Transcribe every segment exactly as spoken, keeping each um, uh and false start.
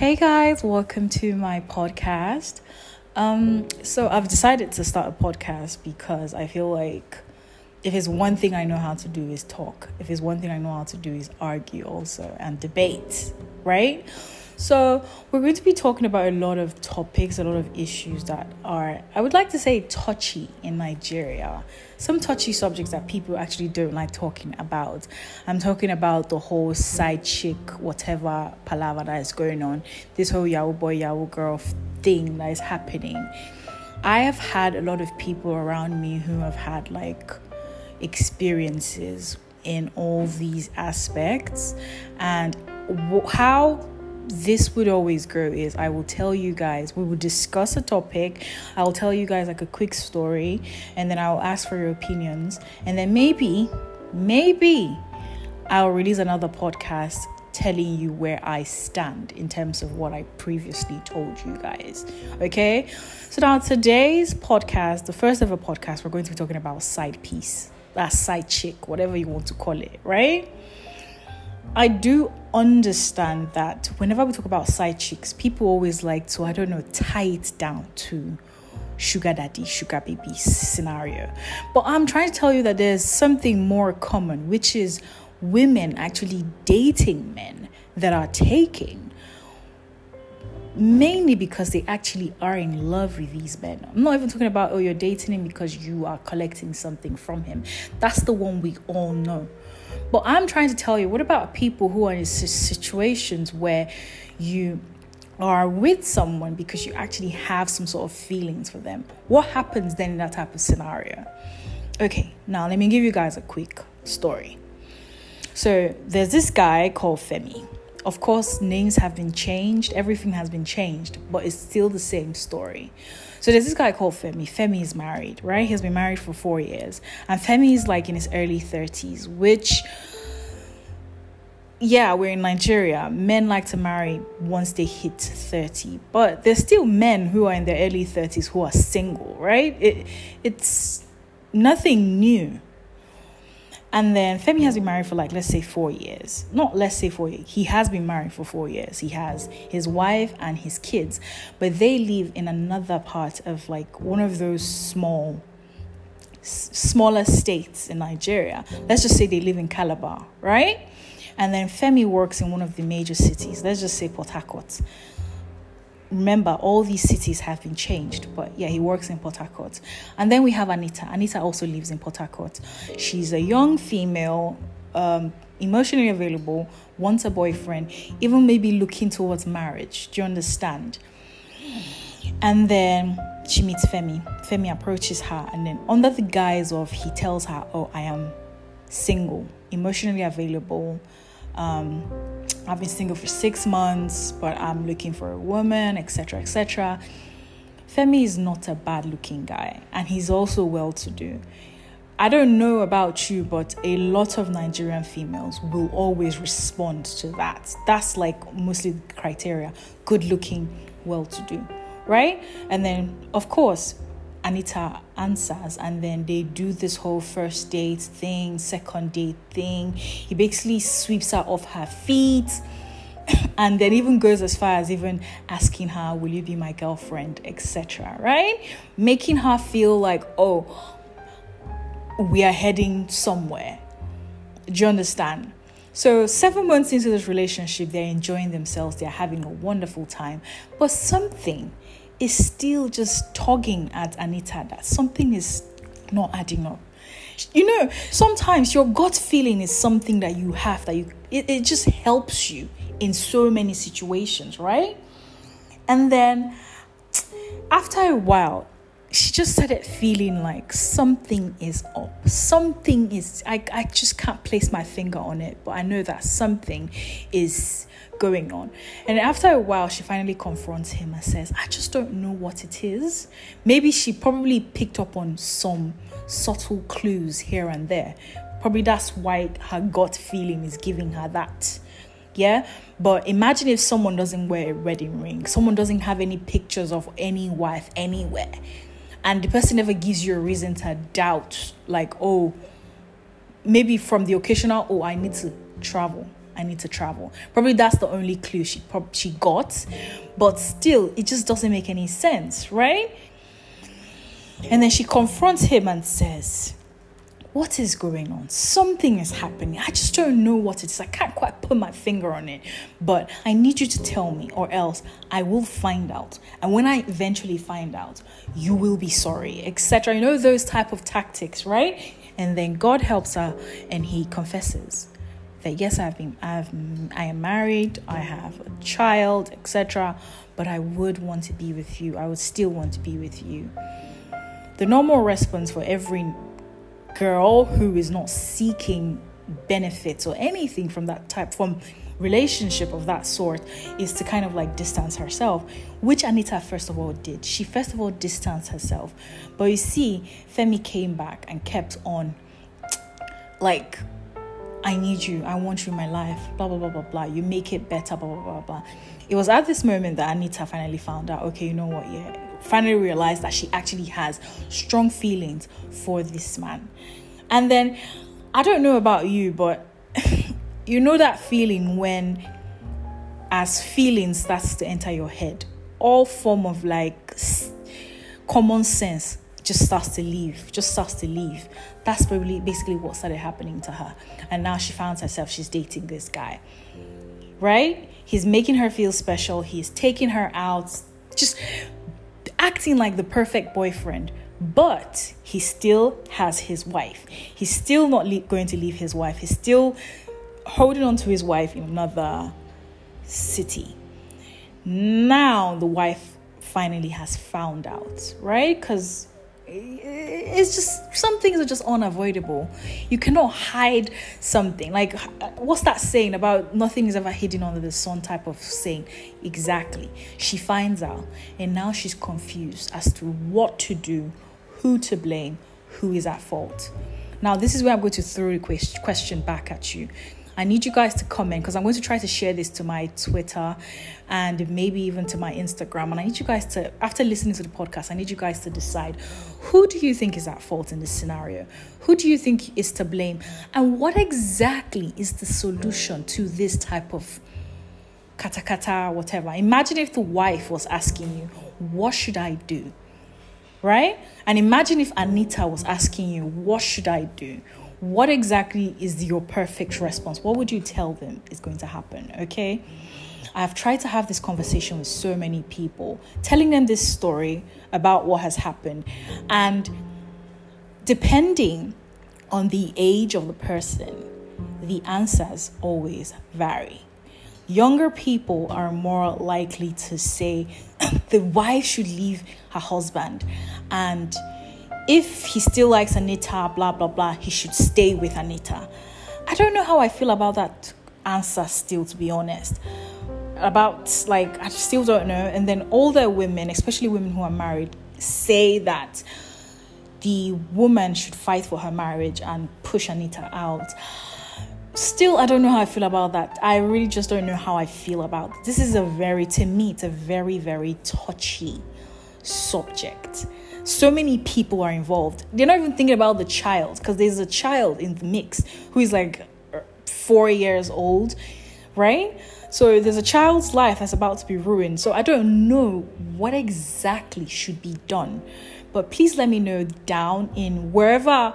Hey guys, welcome to my podcast. Um, so I've decided to start a podcast because I feel like if it's one thing I know how to do is talk. If it's one thing I know how to do is argue also and debate, right? So we're going to be talking about a lot of topics, a lot of issues that are, I would like to say, touchy in Nigeria. Some touchy subjects that people actually don't like talking about. I'm talking about the whole side chick, whatever palaver that is going on. This whole Yahoo boy, Yahoo girl thing that is happening. I have had a lot of people around me who have had like experiences in all these aspects, and how this would always grow is I will tell you guys, we will discuss a topic, I'll tell you guys like a quick story, and then I'll ask for your opinions, and then maybe maybe I'll release another podcast telling you where I stand in terms of what I previously told you guys. Okay, so now today's podcast, the first ever podcast, we're going to be talking about side piece, that side chick, whatever you want to call it, right? I do understand that whenever we talk about side chicks, people always like to, I don't know, tie it down to sugar daddy, sugar baby scenario. But I'm trying to tell you that there's something more common, which is women actually dating men that are taken, mainly because they actually are in love with these men. I'm not even talking about, oh, you're dating him because you are collecting something from him. That's the one we all know. But I'm trying to tell you, what about people who are in situations where you are with someone because you actually have some sort of feelings for them? What happens then in that type of scenario? Okay, now let me give you guys a quick story. So there's this guy called Femi. Of course, names have been changed. Everything has been changed, but it's still the same story. So there's this guy called Femi. Femi is married, right? He's been married for four years. And Femi is like in his early thirties, which, yeah, we're in Nigeria. Men like to marry once they hit thirty. But there's still men who are in their early thirties who are single, right? It, it's nothing new. And then Femi has been married for like, let's say four years. Not let's say four years. He has been married for four years. He has his wife and his kids. But they live in another part of like one of those small, s- smaller states in Nigeria. Let's just say they live in Calabar, right? And then Femi works in one of the major cities. Let's just say Port Harcourt. Remember, all these cities have been changed, but yeah, he works in Port Harcourt. And then we have Anita. Anita also lives in Port Harcourt. She's a young female, um, emotionally available, wants a boyfriend, even maybe looking towards marriage. Do you understand? And then she meets Femi. Femi approaches her, and then under the guise of, he tells her, oh, I am single, emotionally available, um I've been single for six months, but I'm looking for a woman, etc, etc. Femi is not a bad looking guy, and he's also well to do. I don't know about you, but a lot of Nigerian females will always respond to that. That's like mostly the criteria: good looking, well to do, right? And then of course Anita answers, and then they do this whole first date thing, second date thing. He basically sweeps her off her feet, and then even goes as far as even asking her, will you be my girlfriend, etc, right? Making her feel like, oh, we are heading somewhere. Do you understand? So seven months into this relationship, they're enjoying themselves, they're having a wonderful time, but something is still just tugging at Anita that something is not adding up. You know, sometimes your gut feeling is something that you have, that you it, it just helps you in so many situations, right? And then after a while, she just started feeling like something is up. Something is, I, I just can't place my finger on it, but I know that something is going on. And after a while, she finally confronts him and says, I just don't know what it is. Maybe she probably picked up on some subtle clues here and there. Probably that's why her gut feeling is giving her that. Yeah, but imagine if someone doesn't wear a wedding ring, someone doesn't have any pictures of any wife anywhere, and the person never gives you a reason to doubt, like, oh, maybe from the occasional, oh, I need to travel, I I need to travel. Probably that's the only clue she prob- she got, but still, it just doesn't make any sense, right? And then she confronts him and says, what is going on? Something is happening. I just don't know what it is. I can't quite put my finger on it, but I need you to tell me, or else I will find out. And when I eventually find out, you will be sorry, et cetera. You know, those type of tactics, right? And then God helps her, and he confesses that, yes, I've been, I've, I am married, I have a child, et cetera. But I would want to be with you. I would still want to be with you. The normal response for every girl who is not seeking benefits or anything from that type, from relationship of that sort, is to kind of like distance herself, which Anita first of all did. She first of all distanced herself. But you see, Femi came back and kept on like, I need you, I want you in my life, blah, blah, blah, blah, blah. You make it better, blah, blah, blah, blah. It was at this moment that Anita finally found out, okay, you know what, yeah, finally realized that she actually has strong feelings for this man. And then, I don't know about you, but you know that feeling when as feeling starts to enter your head, all form of like common sense just starts to leave, just starts to leave. That's probably basically what started happening to her. And now she finds herself, she's dating this guy, right? He's making her feel special. He's taking her out, just acting like the perfect boyfriend, but he still has his wife. He's still not le- going to leave his wife. He's still holding on to his wife in another city. Now the wife finally has found out, right? Because it's just, some things are just unavoidable. You cannot hide something. Like, what's that saying about nothing is ever hidden under the sun type of saying? Exactly. She finds out, and now she's confused as to what to do, who to blame, who is at fault. Now, this is where I'm going to throw the question back at you. I need you guys to comment, because I'm going to try to share this to my Twitter and maybe even to my Instagram. And I need you guys to, after listening to the podcast, I need you guys to decide, who do you think is at fault in this scenario? Who do you think is to blame? And what exactly is the solution to this type of katakata, whatever? Imagine if the wife was asking you, what should I do? Right? And imagine if Anita was asking you, what should I do? What exactly is your perfect response? What would you tell them is going to happen? Okay, I've tried to have this conversation with so many people, telling them this story about what has happened. And depending on the age of the person, the answers always vary. Younger people are more likely to say the wife should leave her husband, and if he still likes Anita, blah, blah, blah, he should stay with Anita. I don't know how I feel about that answer still, to be honest. About, like, I still don't know. And then older women, especially women who are married, say that the woman should fight for her marriage and push Anita out. Still, I don't know how I feel about that. I really just don't know how I feel about it. This is a very, to me, it's a very, very touchy subject. So many people are involved. They're not even thinking about the child, because there's a child in the mix who is like four years old, right? So there's a child's life that's about to be ruined. So I don't know what exactly should be done. But please let me know down in wherever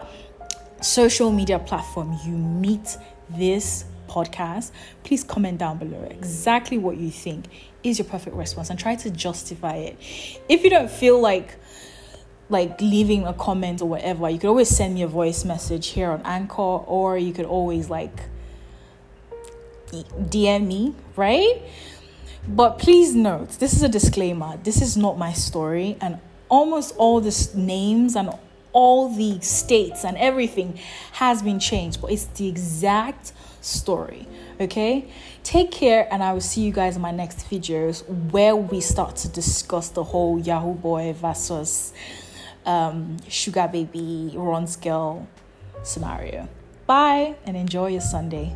social media platform you meet this podcast. Please comment down below exactly what you think is your perfect response and try to justify it. If you don't feel like like leaving a comment or whatever, you could always send me a voice message here on Anchor, or you could always like D M me, right? But please note, this is a disclaimer. This is not my story, and almost all the names and all the states and everything has been changed, but it's the exact story. Okay, take care, and I will see you guys in my next videos, where we start to discuss the whole Yahoo boy versus Um, sugar baby runs girl scenario. Bye, and enjoy your Sunday.